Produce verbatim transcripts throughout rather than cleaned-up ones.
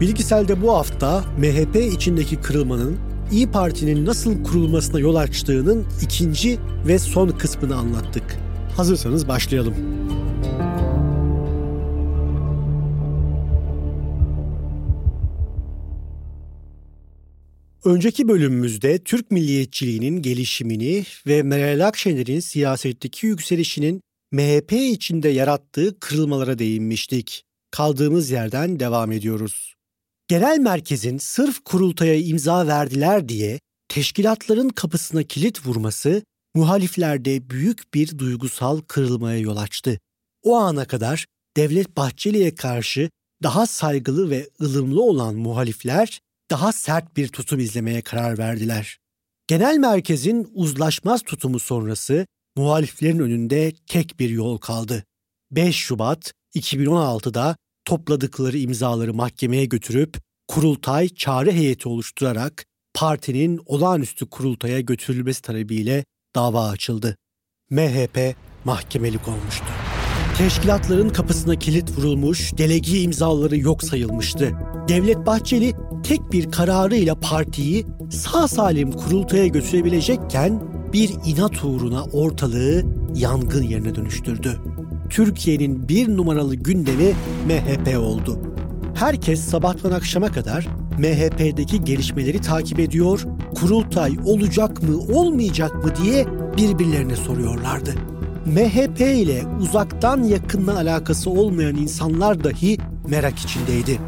Bilgisel'de bu hafta M H P içindeki kırılmanın İYİ Parti'nin nasıl kurulmasına yol açtığının ikinci ve son kısmını anlattık. Hazırsanız başlayalım. Önceki bölümümüzde Türk milliyetçiliğinin gelişimini ve Meral Akşener'in siyasetteki yükselişinin M H P içinde yarattığı kırılmalara değinmiştik. Kaldığımız yerden devam ediyoruz. Genel merkezin sırf kurultaya imza verdiler diye teşkilatların kapısına kilit vurması muhaliflerde büyük bir duygusal kırılmaya yol açtı. O ana kadar Devlet Bahçeli'ye karşı daha saygılı ve ılımlı olan muhalifler daha sert bir tutum izlemeye karar verdiler. Genel merkezin uzlaşmaz tutumu sonrası muhaliflerin önünde tek bir yol kaldı. beş Şubat iki bin on altıda topladıkları imzaları mahkemeye götürüp kurultay çağrı heyeti oluşturarak partinin olağanüstü kurultaya götürülmesi talebiyle dava açıldı. M H P mahkemelik olmuştu. Teşkilatların kapısına kilit vurulmuş, delege imzaları yok sayılmıştı. Devlet Bahçeli tek bir kararıyla partiyi sağ salim kurultaya götürebilecekken bir inat uğruna ortalığı yangın yerine dönüştürdü. Türkiye'nin bir numaralı gündemi M H P oldu. Herkes sabahtan akşama kadar M H P'deki gelişmeleri takip ediyor, kurultay olacak mı, olmayacak mı diye birbirlerine soruyorlardı. M H P ile uzaktan yakından alakası olmayan insanlar dahi merak içindeydi.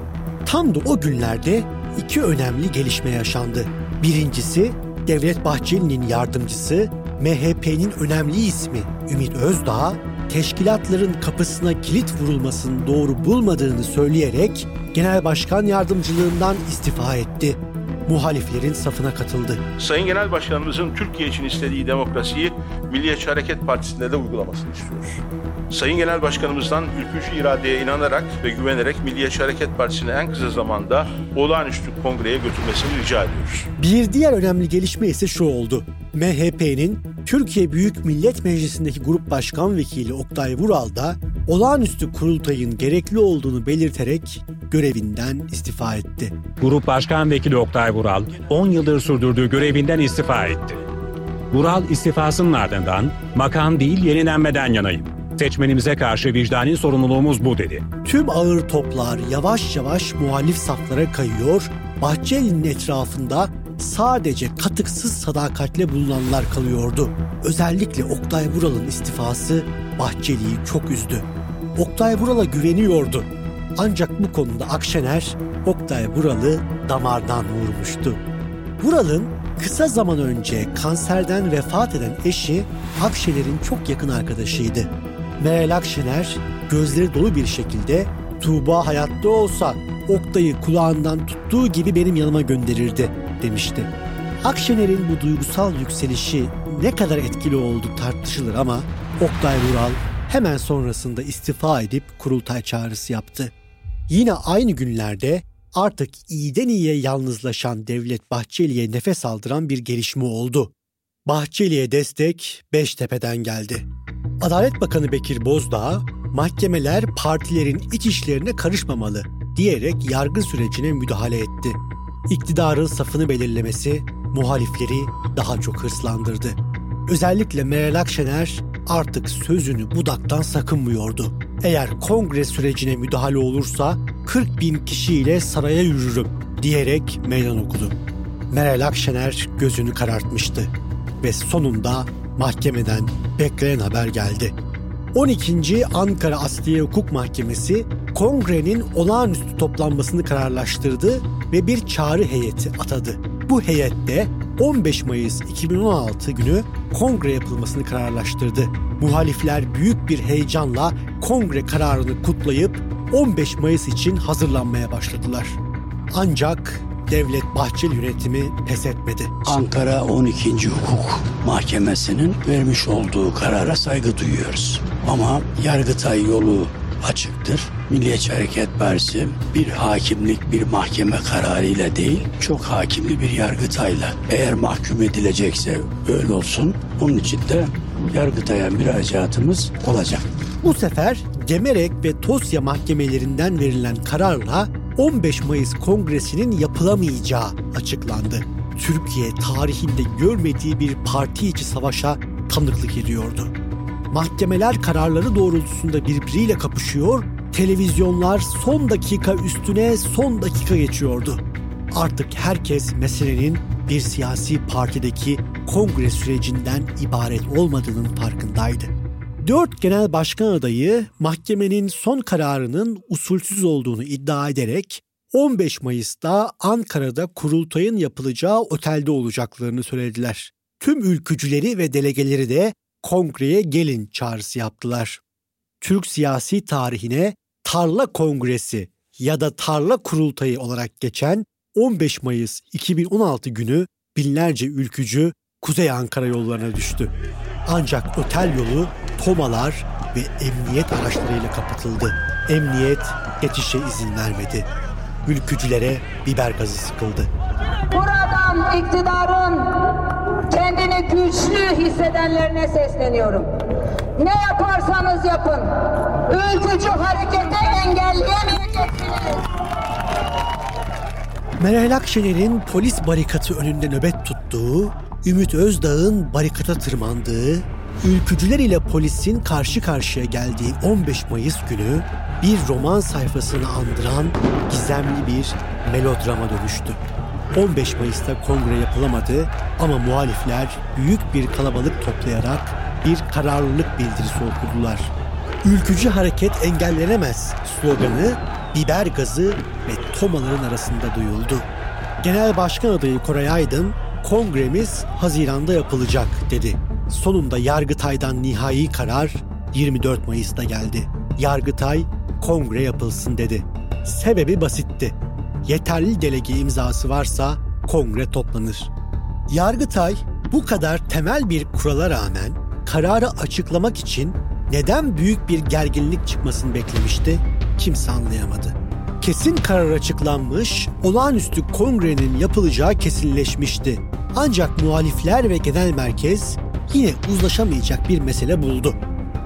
Tam da o günlerde iki önemli gelişme yaşandı. Birincisi, Devlet Bahçeli'nin yardımcısı, M H P'nin önemli ismi Ümit Özdağ, teşkilatların kapısına kilit vurulmasını doğru bulmadığını söyleyerek Genel Başkan Yardımcılığından istifa etti. Muhaliflerin safına katıldı. Sayın Genel Başkanımızın Türkiye için istediği demokrasiyi Milliyetçi Hareket Partisi'nde de uygulamasını istiyoruz. Sayın Genel Başkanımızdan ülkücü iradeye inanarak ve güvenerek Milliyetçi Hareket Partisi'ni en kısa zamanda olağanüstü kongreye götürmesini rica ediyoruz. Bir diğer önemli gelişme ise şu oldu. M H P'nin Türkiye Büyük Millet Meclisi'ndeki Grup Başkan Vekili Oktay Vural da olağanüstü kurultayın gerekli olduğunu belirterek görevinden istifa etti. Grup Başkan Vekili Oktay Vural on yıldır sürdürdüğü görevinden istifa etti. Vural istifasının ardından makam değil yenilenmeden yanayım. Seçmenimize karşı vicdani sorumluluğumuz bu dedi. Tüm ağır toplar yavaş yavaş muhalif saflara kayıyor, Bahçeli'nin etrafında sadece katıksız sadakatle bulunanlar kalıyordu. Özellikle Oktay Vural'ın istifası Bahçeli'yi çok üzdü. Oktay Vural'a güveniyordu. Ancak bu konuda Akşener, Oktay Vural'ı damardan vurmuştu. Vural'ın kısa zaman önce kanserden vefat eden eşi Akşener'in çok yakın arkadaşıydı. Meral Akşener gözleri dolu bir şekilde Tuğba hayatta olsa Oktay'ı kulağından tuttuğu gibi benim yanıma gönderirdi demişti. Akşener'in bu duygusal yükselişi ne kadar etkili oldu tartışılır ama Oktay Vural hemen sonrasında istifa edip kurultay çağrısı yaptı. Yine aynı günlerde artık iyiden iyiye yalnızlaşan Devlet Bahçeli'ye nefes aldıran bir gelişme oldu. Bahçeli'ye destek Beştepe'den geldi. Adalet Bakanı Bekir Bozdağ, mahkemeler partilerin iç işlerine karışmamalı diyerek yargı sürecine müdahale etti. İktidarın safını belirlemesi muhalifleri daha çok hırslandırdı. Özellikle Meral Akşener artık sözünü budaktan sakınmıyordu. Eğer kongre sürecine müdahale olursa kırk bin kişiyle saraya yürürüm diyerek meydan okudu. Meral Akşener gözünü karartmıştı ve sonunda mahkemeden beklenen haber geldi. on ikinci Ankara Asliye Hukuk Mahkemesi kongrenin olağanüstü toplanmasını kararlaştırdı ve bir çağrı heyeti atadı. Bu heyette on beş Mayıs iki bin on altı günü kongre yapılmasını kararlaştırdı. Muhalifler büyük bir heyecanla kongre kararını kutlayıp on beş Mayıs için hazırlanmaya başladılar. Ancak Devlet Bahçeli yönetimi pes etmedi. Ankara on ikinci Hukuk Mahkemesi'nin vermiş olduğu karara saygı duyuyoruz. Ama Yargıtay yolu açıktır. Milliyetçi Hareket Partisi bir hakimlik, bir mahkeme kararıyla değil, çok hakimli bir yargıtayla. Eğer mahkum edilecekse öyle olsun. Bunun için de Yargıtay'a müracaatımız olacak. Bu sefer Gemerek ve Tosya mahkemelerinden verilen kararla on beş Mayıs Kongresi'nin yapılamayacağı açıklandı. Türkiye tarihinde görmediği bir parti içi savaşa tanıklık ediyordu. Mahkemeler kararları doğrultusunda birbiriyle kapışıyor, televizyonlar son dakika üstüne son dakika geçiyordu. Artık herkes meselenin bir siyasi partideki kongre sürecinden ibaret olmadığının farkındaydı. Dört genel başkan adayı mahkemenin son kararının usulsüz olduğunu iddia ederek on beş Mayıs'ta Ankara'da kurultayın yapılacağı otelde olacaklarını söylediler. Tüm ülkücüleri ve delegeleri de kongreye gelin çağrısı yaptılar. Türk siyasi tarihine Tarla Kongresi ya da Tarla Kurultayı olarak geçen on beş Mayıs iki bin on altı günü binlerce ülkücü Kuzey Ankara yollarına düştü. Ancak otel yolu tomalar ve emniyet araçlarıyla kapatıldı. Emniyet geçişe izin vermedi. Ülkücülere biber gazı sıkıldı. Buradan iktidarın kendini güçlü hissedenlerine sesleniyorum. Ne yaparsanız yapın, ülkücü hareketi engelleyemeyeceksiniz. Meral Akşener'in polis barikatı önünde nöbet tuttuğu, Ümit Özdağ'ın barikata tırmandığı, ülkücüler ile polisin karşı karşıya geldiği on beş Mayıs günü bir roman sayfasını andıran gizemli bir melodrama dönüştü. on beş Mayıs'ta kongre yapılamadı ama muhalifler büyük bir kalabalık toplayarak bir kararlılık bildirisi okudular. Ülkücü hareket engellenemez sloganı biber gazı ve tomaların arasında duyuldu. Genel Başkan adayı Koray Aydın, "Kongremiz Haziran'da yapılacak" dedi. Sonunda Yargıtay'dan nihai karar yirmi dört Mayıs'ta geldi. Yargıtay kongre yapılsın dedi. Sebebi basitti. Yeterli delege imzası varsa kongre toplanır. Yargıtay bu kadar temel bir kurala rağmen kararı açıklamak için neden büyük bir gerginlik çıkmasını beklemişti? Kimse anlayamadı. Kesin karar açıklanmış, olağanüstü kongrenin yapılacağı kesinleşmişti. Ancak muhalifler ve genel merkez yine uzlaşamayacak bir mesele buldu.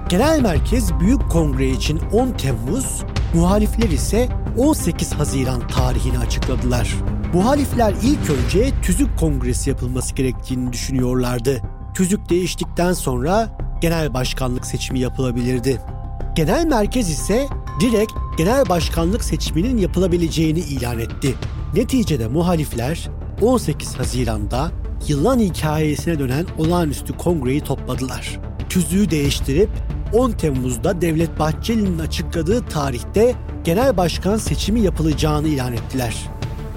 Genel merkez büyük kongre için on Temmuz, muhalifler ise on sekiz Haziran tarihini açıkladılar. Muhalifler ilk önce tüzük kongresi yapılması gerektiğini düşünüyorlardı. Tüzük değiştikten sonra genel başkanlık seçimi yapılabilirdi. Genel merkez ise direkt genel başkanlık seçiminin yapılabileceğini ilan etti. Neticede muhalifler on sekiz Haziran'da yılan hikayesine dönen olağanüstü kongreyi topladılar. Tüzüğü değiştirip on Temmuz'da Devlet Bahçeli'nin açıkladığı tarihte genel başkan seçimi yapılacağını ilan ettiler.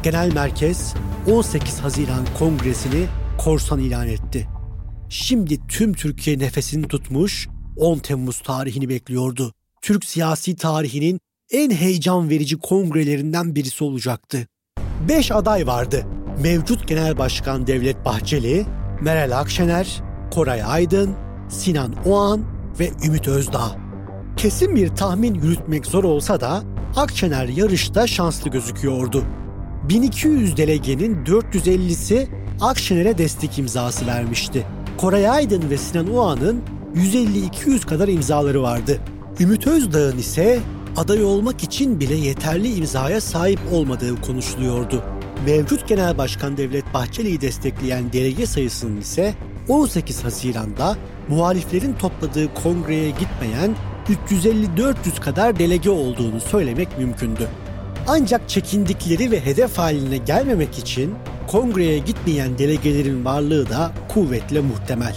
Genel merkez on sekiz Haziran kongresini korsan ilan etti. Şimdi tüm Türkiye nefesini tutmuş, on Temmuz tarihini bekliyordu. Türk siyasi tarihinin en heyecan verici kongrelerinden birisi olacaktı. Beş aday vardı. Mevcut Genel Başkan Devlet Bahçeli, Meral Akşener, Koray Aydın, Sinan Oğan ve Ümit Özdağ. Kesin bir tahmin yürütmek zor olsa da Akşener yarışta şanslı gözüküyordu. bin iki yüz delegenin dört yüz ellisi Akşener'e destek imzası vermişti. Koray Aydın ve Sinan Oğan'ın yüz elli iki yüz kadar imzaları vardı. Ümit Özdağ'ın ise aday olmak için bile yeterli imzaya sahip olmadığı konuşuluyordu. Mevcut Genel Başkan Devlet Bahçeli'yi destekleyen delege sayısının ise on sekiz Haziran'da muhaliflerin topladığı kongreye gitmeyen üç yüz elli dört yüz kadar delege olduğunu söylemek mümkündü. Ancak çekindikleri ve hedef haline gelmemek için kongreye gitmeyen delegelerin varlığı da kuvvetle muhtemel.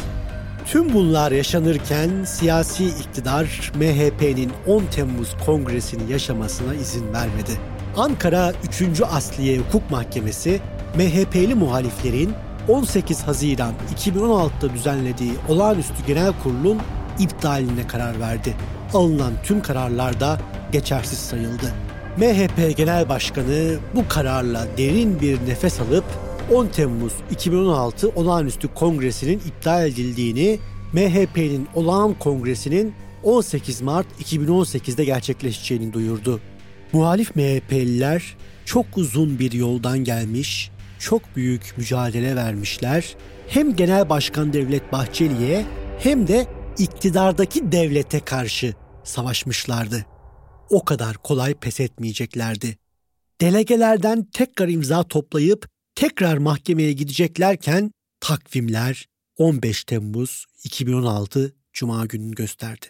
Tüm bunlar yaşanırken siyasi iktidar M H P'nin on Temmuz Kongresi'ni yaşamasına izin vermedi. Ankara üçüncü Asliye Hukuk Mahkemesi, M H P'li muhaliflerin on sekiz Haziran iki bin on altı'da düzenlediği Olağanüstü Genel Kurulu'nun iptaline karar verdi. Alınan tüm kararlar da geçersiz sayıldı. M H P Genel Başkanı bu kararla derin bir nefes alıp on Temmuz iki bin on altı Olağanüstü Kongresi'nin iptal edildiğini, M H P'nin Olağan Kongresi'nin on sekiz Mart iki bin on sekiz'de gerçekleşeceğini duyurdu. Muhalif M H P'liler çok uzun bir yoldan gelmiş, çok büyük mücadele vermişler. Hem Genel Başkan Devlet Bahçeli'ye hem de iktidardaki devlete karşı savaşmışlardı. O kadar kolay pes etmeyeceklerdi. Delegelerden tekrar imza toplayıp tekrar mahkemeye gideceklerken takvimler on beş Temmuz iki bin on altı Cuma gününü gösterdi.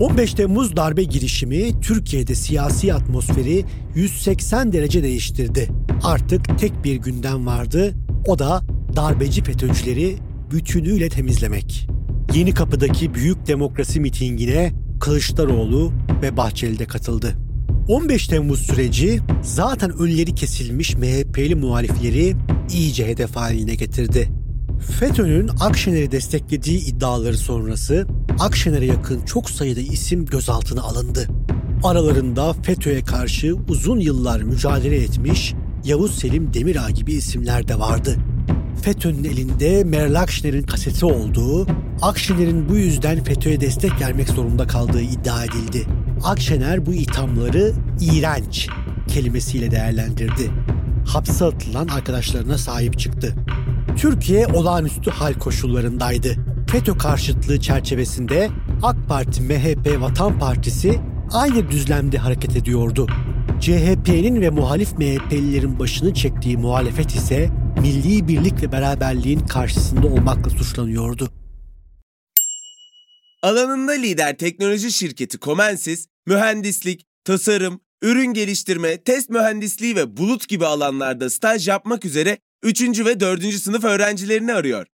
on beş Temmuz darbe girişimi Türkiye'de siyasi atmosferi yüz seksen derece değiştirdi. Artık tek bir gündem vardı, o da darbeci FETÖ'cüleri bütünüyle temizlemek. Yenikapı'daki büyük demokrasi mitingine Kılıçdaroğlu ve Bahçeli de katıldı. on beş Temmuz süreci zaten önleri kesilmiş M H P'li muhalifleri iyice hedef haline getirdi. FETÖ'nün Akşener'i desteklediği iddiaları sonrası Akşener'e yakın çok sayıda isim gözaltına alındı. Aralarında FETÖ'ye karşı uzun yıllar mücadele etmiş Yavuz Selim Demirağ gibi isimler de vardı. FETÖ'nün elinde Meral Akşener'in kaseti olduğu, Akşener'in bu yüzden FETÖ'ye destek vermek zorunda kaldığı iddia edildi. Akşener bu ithamları iğrenç kelimesiyle değerlendirdi. Hapse atılan arkadaşlarına sahip çıktı. Türkiye olağanüstü hal koşullarındaydı. FETÖ karşıtlığı çerçevesinde AK Parti, M H P, Vatan Partisi aynı düzlemde hareket ediyordu. C H P'nin ve muhalif M H P'lilerin başını çektiği muhalefet ise milli birlik ve beraberliğin karşısında olmakla suçlanıyordu. Alanında lider teknoloji şirketi Commencis, mühendislik, tasarım, ürün geliştirme, test mühendisliği ve bulut gibi alanlarda staj yapmak üzere üçüncü ve dördüncü sınıf öğrencilerini arıyor.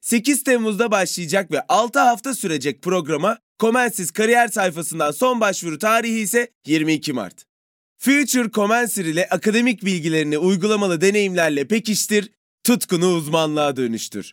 sekiz Temmuz'da başlayacak ve altı hafta sürecek programa Commencis kariyer sayfasından son başvuru tarihi ise yirmi iki Mart. Future Commencer ile akademik bilgilerini uygulamalı deneyimlerle pekiştir, tutkunu uzmanlığa dönüştür.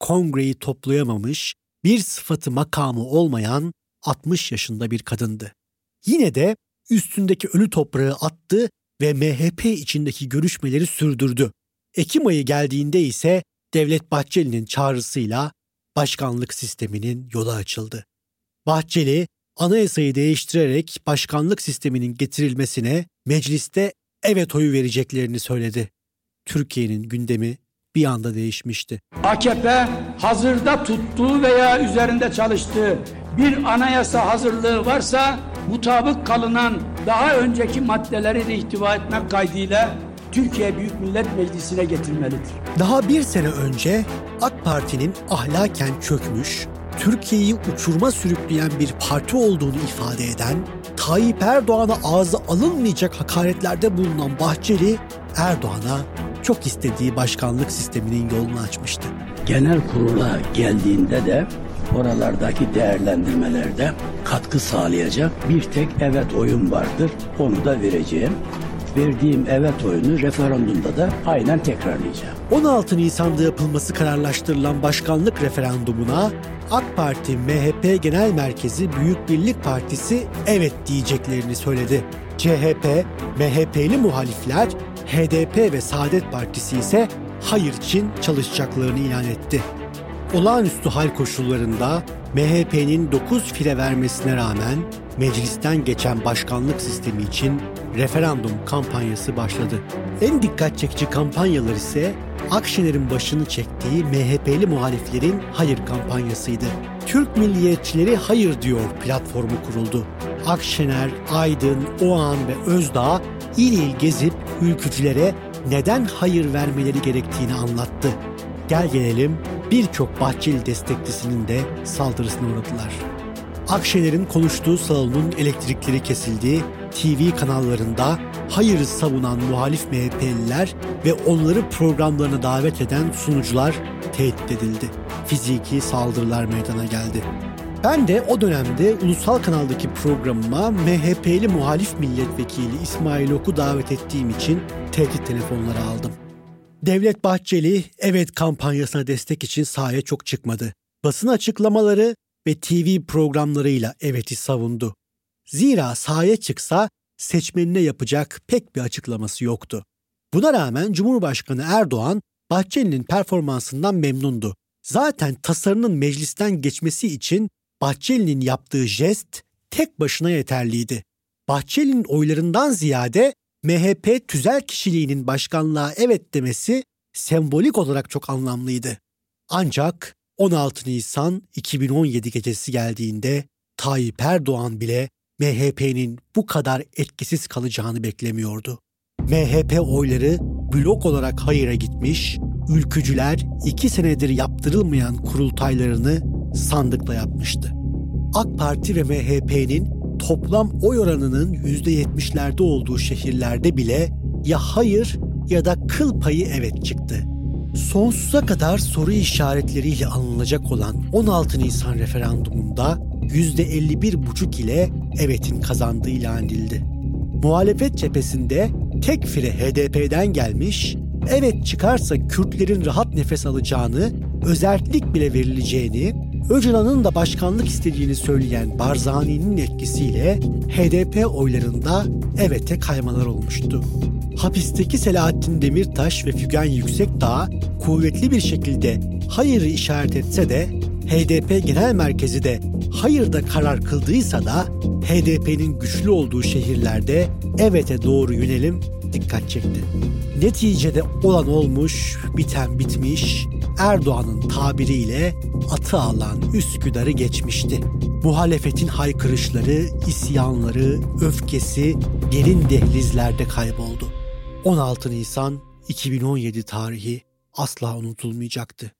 kongreyi toplayamamış, bir sıfatı makamı olmayan altmış yaşında bir kadındı. Yine de üstündeki ölü toprağı attı ve M H P içindeki görüşmeleri sürdürdü. Ekim ayı geldiğinde ise Devlet Bahçeli'nin çağrısıyla başkanlık sisteminin yolu açıldı. Bahçeli, anayasayı değiştirerek başkanlık sisteminin getirilmesine mecliste evet oyu vereceklerini söyledi. Türkiye'nin gündemi bir anda değişmişti. A K P hazırda tuttuğu veya üzerinde çalıştığı bir anayasa hazırlığı varsa mutabık kalınan daha önceki maddeleri de ihtiva etmek kaydıyla Türkiye Büyük Millet Meclisi'ne getirilmelidir. Daha bir sene önce AK Parti'nin ahlaken çökmüş, Türkiye'yi uçuruma sürükleyen bir parti olduğunu ifade eden, Tayyip Erdoğan'a ağza alınmayacak hakaretlerde bulunan Bahçeli, Erdoğan'a çok istediği başkanlık sisteminin yolunu açmıştı. Genel kurula geldiğinde de oralardaki değerlendirmelerde katkı sağlayacak bir tek evet oyum vardır, onu da vereceğim. Verdiğim evet oyunu referandumda da aynen tekrarlayacağım. on altı Nisan'da yapılması kararlaştırılan başkanlık referandumuna AK Parti, M H P Genel Merkezi Büyük Birlik Partisi evet diyeceklerini söyledi. C H P, M H P'li muhalifler, H D P ve Saadet Partisi ise hayır için çalışacaklarını ilan etti. Olağanüstü hal koşullarında M H P'nin dokuz file vermesine rağmen meclisten geçen başkanlık sistemi için referandum kampanyası başladı. En dikkat çekici kampanyalar ise Akşener'in başını çektiği M H P'li muhaliflerin hayır kampanyasıydı. Türk milliyetçileri hayır diyor platformu kuruldu. Akşener, Aydın, Oğan ve Özdağ il il gezip ülkücülere neden hayır vermeleri gerektiğini anlattı. Gel gelelim birçok Bahçeli destekçisinin de saldırısına uğradılar. Akşener'in konuştuğu salonun elektrikleri kesildi, T V kanallarında hayırı savunan muhalif M H P'liler ve onları programlarına davet eden sunucular tehdit edildi. Fiziki saldırılar meydana geldi. Ben de o dönemde ulusal kanaldaki programıma M H P'li muhalif milletvekili İsmail Ok'u davet ettiğim için tehdit telefonları aldım. Devlet Bahçeli evet kampanyasına destek için sahaya çok çıkmadı. Basın açıklamaları ve T V programlarıyla evet'i savundu. Zira sahaya çıksa seçmenine yapacak pek bir açıklaması yoktu. Buna rağmen Cumhurbaşkanı Erdoğan Bahçeli'nin performansından memnundu. Zaten tasarının meclisten geçmesi için Bahçeli'nin yaptığı jest tek başına yeterliydi. Bahçeli'nin oylarından ziyade M H P tüzel kişiliğinin başkanlığa evet demesi sembolik olarak çok anlamlıydı. Ancak on altı Nisan iki bin on yedi gecesi geldiğinde Tayyip Erdoğan bile M H P'nin bu kadar etkisiz kalacağını beklemiyordu. M H P oyları blok olarak hayıra gitmiş, ülkücüler iki senedir yaptırılmayan kurultaylarını sandıkla yapmıştı. AK Parti ve M H P'nin toplam oy oranının yüzde yetmişlerde olduğu şehirlerde bile ya hayır ya da kıl payı evet çıktı. Sonsuza kadar soru işaretleriyle anılacak olan on altı Nisan referandumunda yüzde elli bir virgül beş ile evet'in kazandığı ilan edildi. Muhalefet cephesinde tek fire H D P'den gelmiş, evet çıkarsa Kürtlerin rahat nefes alacağını, özerklik bile verileceğini, Öcalan'ın da başkanlık istediğini söyleyen Barzani'nin etkisiyle H D P oylarında evet'e kaymalar olmuştu. Hapisteki Selahattin Demirtaş ve Fügen Yüksekdağ kuvvetli bir şekilde hayırı işaret etse de H D P Genel Merkezi de hayırda karar kıldıysa da H D P'nin güçlü olduğu şehirlerde evet'e doğru yönelim dikkat çekti. Neticede olan olmuş, biten bitmiş, Erdoğan'ın tabiriyle atı alan Üsküdar'ı geçmişti. Muhalefetin haykırışları, isyanları, öfkesi derin dehlizlerde kayboldu. on altı Nisan iki bin on yedi tarihi asla unutulmayacaktı.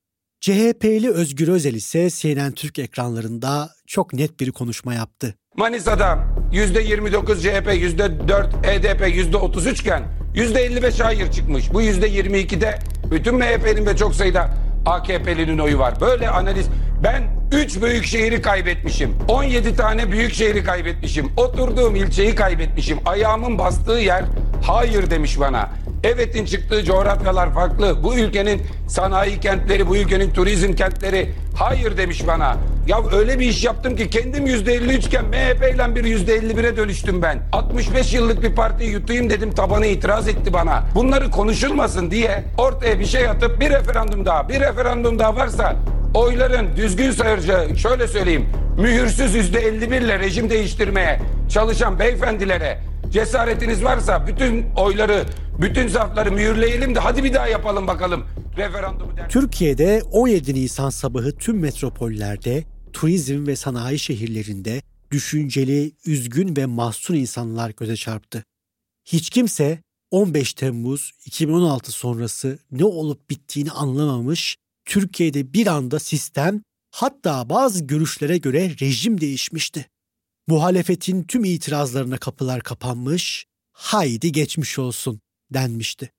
C H P'li Özgür Özel ise C N N Türk ekranlarında çok net bir konuşma yaptı. Manisa'da yüzde yirmi dokuz C H P, yüzde dört H D P, yüzde otuz üç iken yüzde elli beş hayır çıkmış. Bu yüzde yirmi ikide bütün M H P'nin ve çok sayıda A K P'linin oyu var. Böyle analiz. Ben üç büyük şehri kaybetmişim. on yedi tane büyük şehri kaybetmişim. Oturduğum ilçeyi kaybetmişim. Ayağımın bastığı yer hayır demiş bana. Evet'in çıktığı coğrafyalar farklı. Bu ülkenin sanayi kentleri, bu ülkenin turizm kentleri hayır demiş bana. Ya öyle bir iş yaptım ki kendim yüzde elli üç iken M H P ile bir yüzde elli bire dönüştüm ben. altmış beş yıllık bir partiyi yutayım dedim, tabanı itiraz etti bana. Bunları konuşulmasın diye ortaya bir şey atıp bir referandum daha, bir referandum daha varsa oyların düzgün sayılacağı, şöyle söyleyeyim, mühürsüz yüzde elli bir ile rejim değiştirmeye çalışan beyefendilere cesaretiniz varsa bütün oyları, bütün safları mühürleyelim de hadi bir daha yapalım bakalım referandumu. Der- Türkiye'de on yedi Nisan sabahı tüm metropollerde, turizm ve sanayi şehirlerinde düşünceli, üzgün ve mahzun insanlar göze çarptı. Hiç kimse on beş Temmuz iki bin on altı sonrası ne olup bittiğini anlamamış, Türkiye'de bir anda sistem, hatta bazı görüşlere göre rejim değişmişti. Muhalefetin tüm itirazlarına kapılar kapanmış, haydi geçmiş olsun denmişti.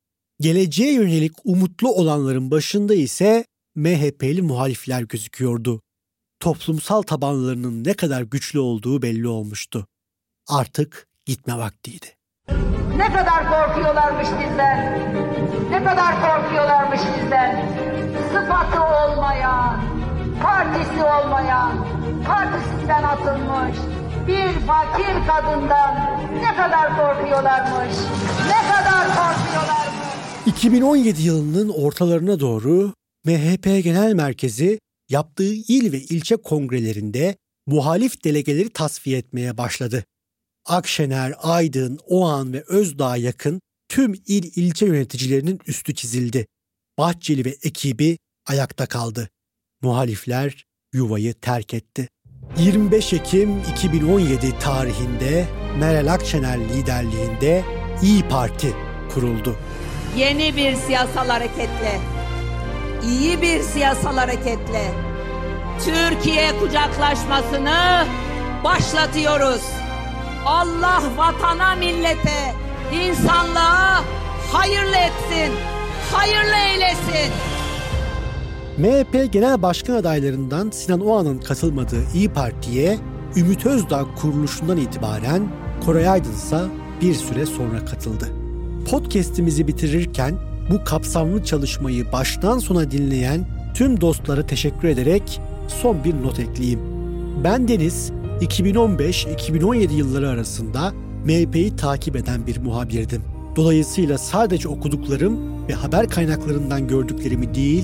Geleceğe yönelik umutlu olanların başında ise M H P'li muhalifler gözüküyordu. Toplumsal tabanlarının ne kadar güçlü olduğu belli olmuştu. Artık gitme vaktiydi. Ne kadar korkuyorlarmış bizden, ne kadar korkuyorlarmış bizden. Sıfatı olmayan, partisi olmayan, partisinden atılmış bir fakir kadından ne kadar korkuyorlarmış, ne kadar korkuyorlarmış. iki bin on yedi yılının ortalarına doğru M H P Genel Merkezi yaptığı il ve ilçe kongrelerinde muhalif delegeleri tasfiye etmeye başladı. Akşener, Aydın, Oğan ve Özdağ'a yakın tüm il ilçe yöneticilerinin üstü çizildi. Bahçeli ve ekibi ayakta kaldı. Muhalifler yuvayı terk etti. yirmi beş Ekim iki bin on yedi tarihinde Meral Akşener liderliğinde İYİ Parti kuruldu. Yeni bir siyasal hareketle, iyi bir siyasal hareketle Türkiye kucaklaşmasını başlatıyoruz. Allah vatana, millete, insanlığa hayırlı etsin, hayırlı eylesin. M H P Genel Başkan adaylarından Sinan Oğan'ın katılmadığı İYİ Parti'ye Ümit Özdağ kuruluşundan itibaren Koray Aydın ise bir süre sonra katıldı. Podcast'imizi bitirirken bu kapsamlı çalışmayı baştan sona dinleyen tüm dostlara teşekkür ederek son bir not ekleyeyim. Ben Deniz, iki bin on beş iki bin on yedi yılları arasında M H P'yi takip eden bir muhabirdim. Dolayısıyla sadece okuduklarım ve haber kaynaklarından gördüklerimi değil,